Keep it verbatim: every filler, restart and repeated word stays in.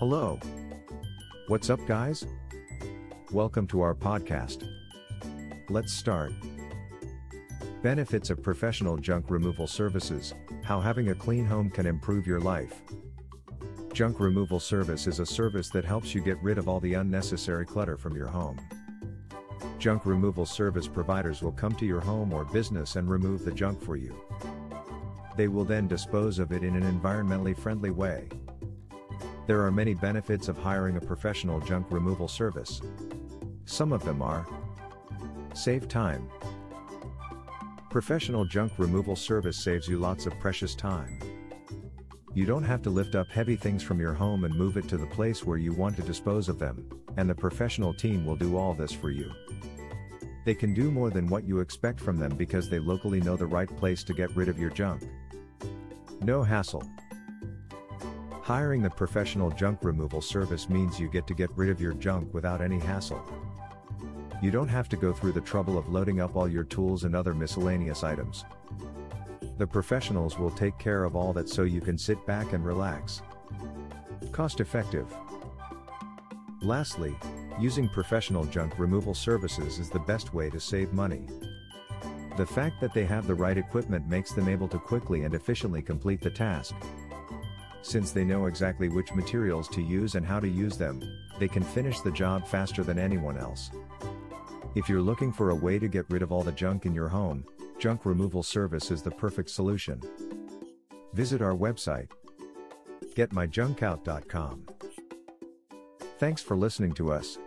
Hello. What's up, guys? Welcome to our podcast. Let's start. Benefits of professional junk removal services, how having a clean home can improve your life. Junk removal service is a service that helps you get rid of all the unnecessary clutter from your home. Junk removal service providers will come to your home or business and remove the junk for you. They will then dispose of it in an environmentally friendly way. There are many benefits of hiring a professional junk removal service. Some of them are: save time. Professional junk removal service saves you lots of precious time. You don't have to lift up heavy things from your home and move it to the place where you want to dispose of them, and the professional team will do all this for you. They can do more than what you expect from them because they locally know the right place to get rid of your junk. No hassle. Hiring the professional junk removal service means you get to get rid of your junk without any hassle. You don't have to go through the trouble of loading up all your tools and other miscellaneous items. The professionals will take care of all that so you can sit back and relax. Cost effective. Lastly, using professional junk removal services is the best way to save money. The fact that they have the right equipment makes them able to quickly and efficiently complete the task. Since they know exactly which materials to use and how to use them, they can finish the job faster than anyone else. If you're looking for a way to get rid of all the junk in your home, junk removal service is the perfect solution. Visit our website, get my junk out dot com. Thanks for listening to us.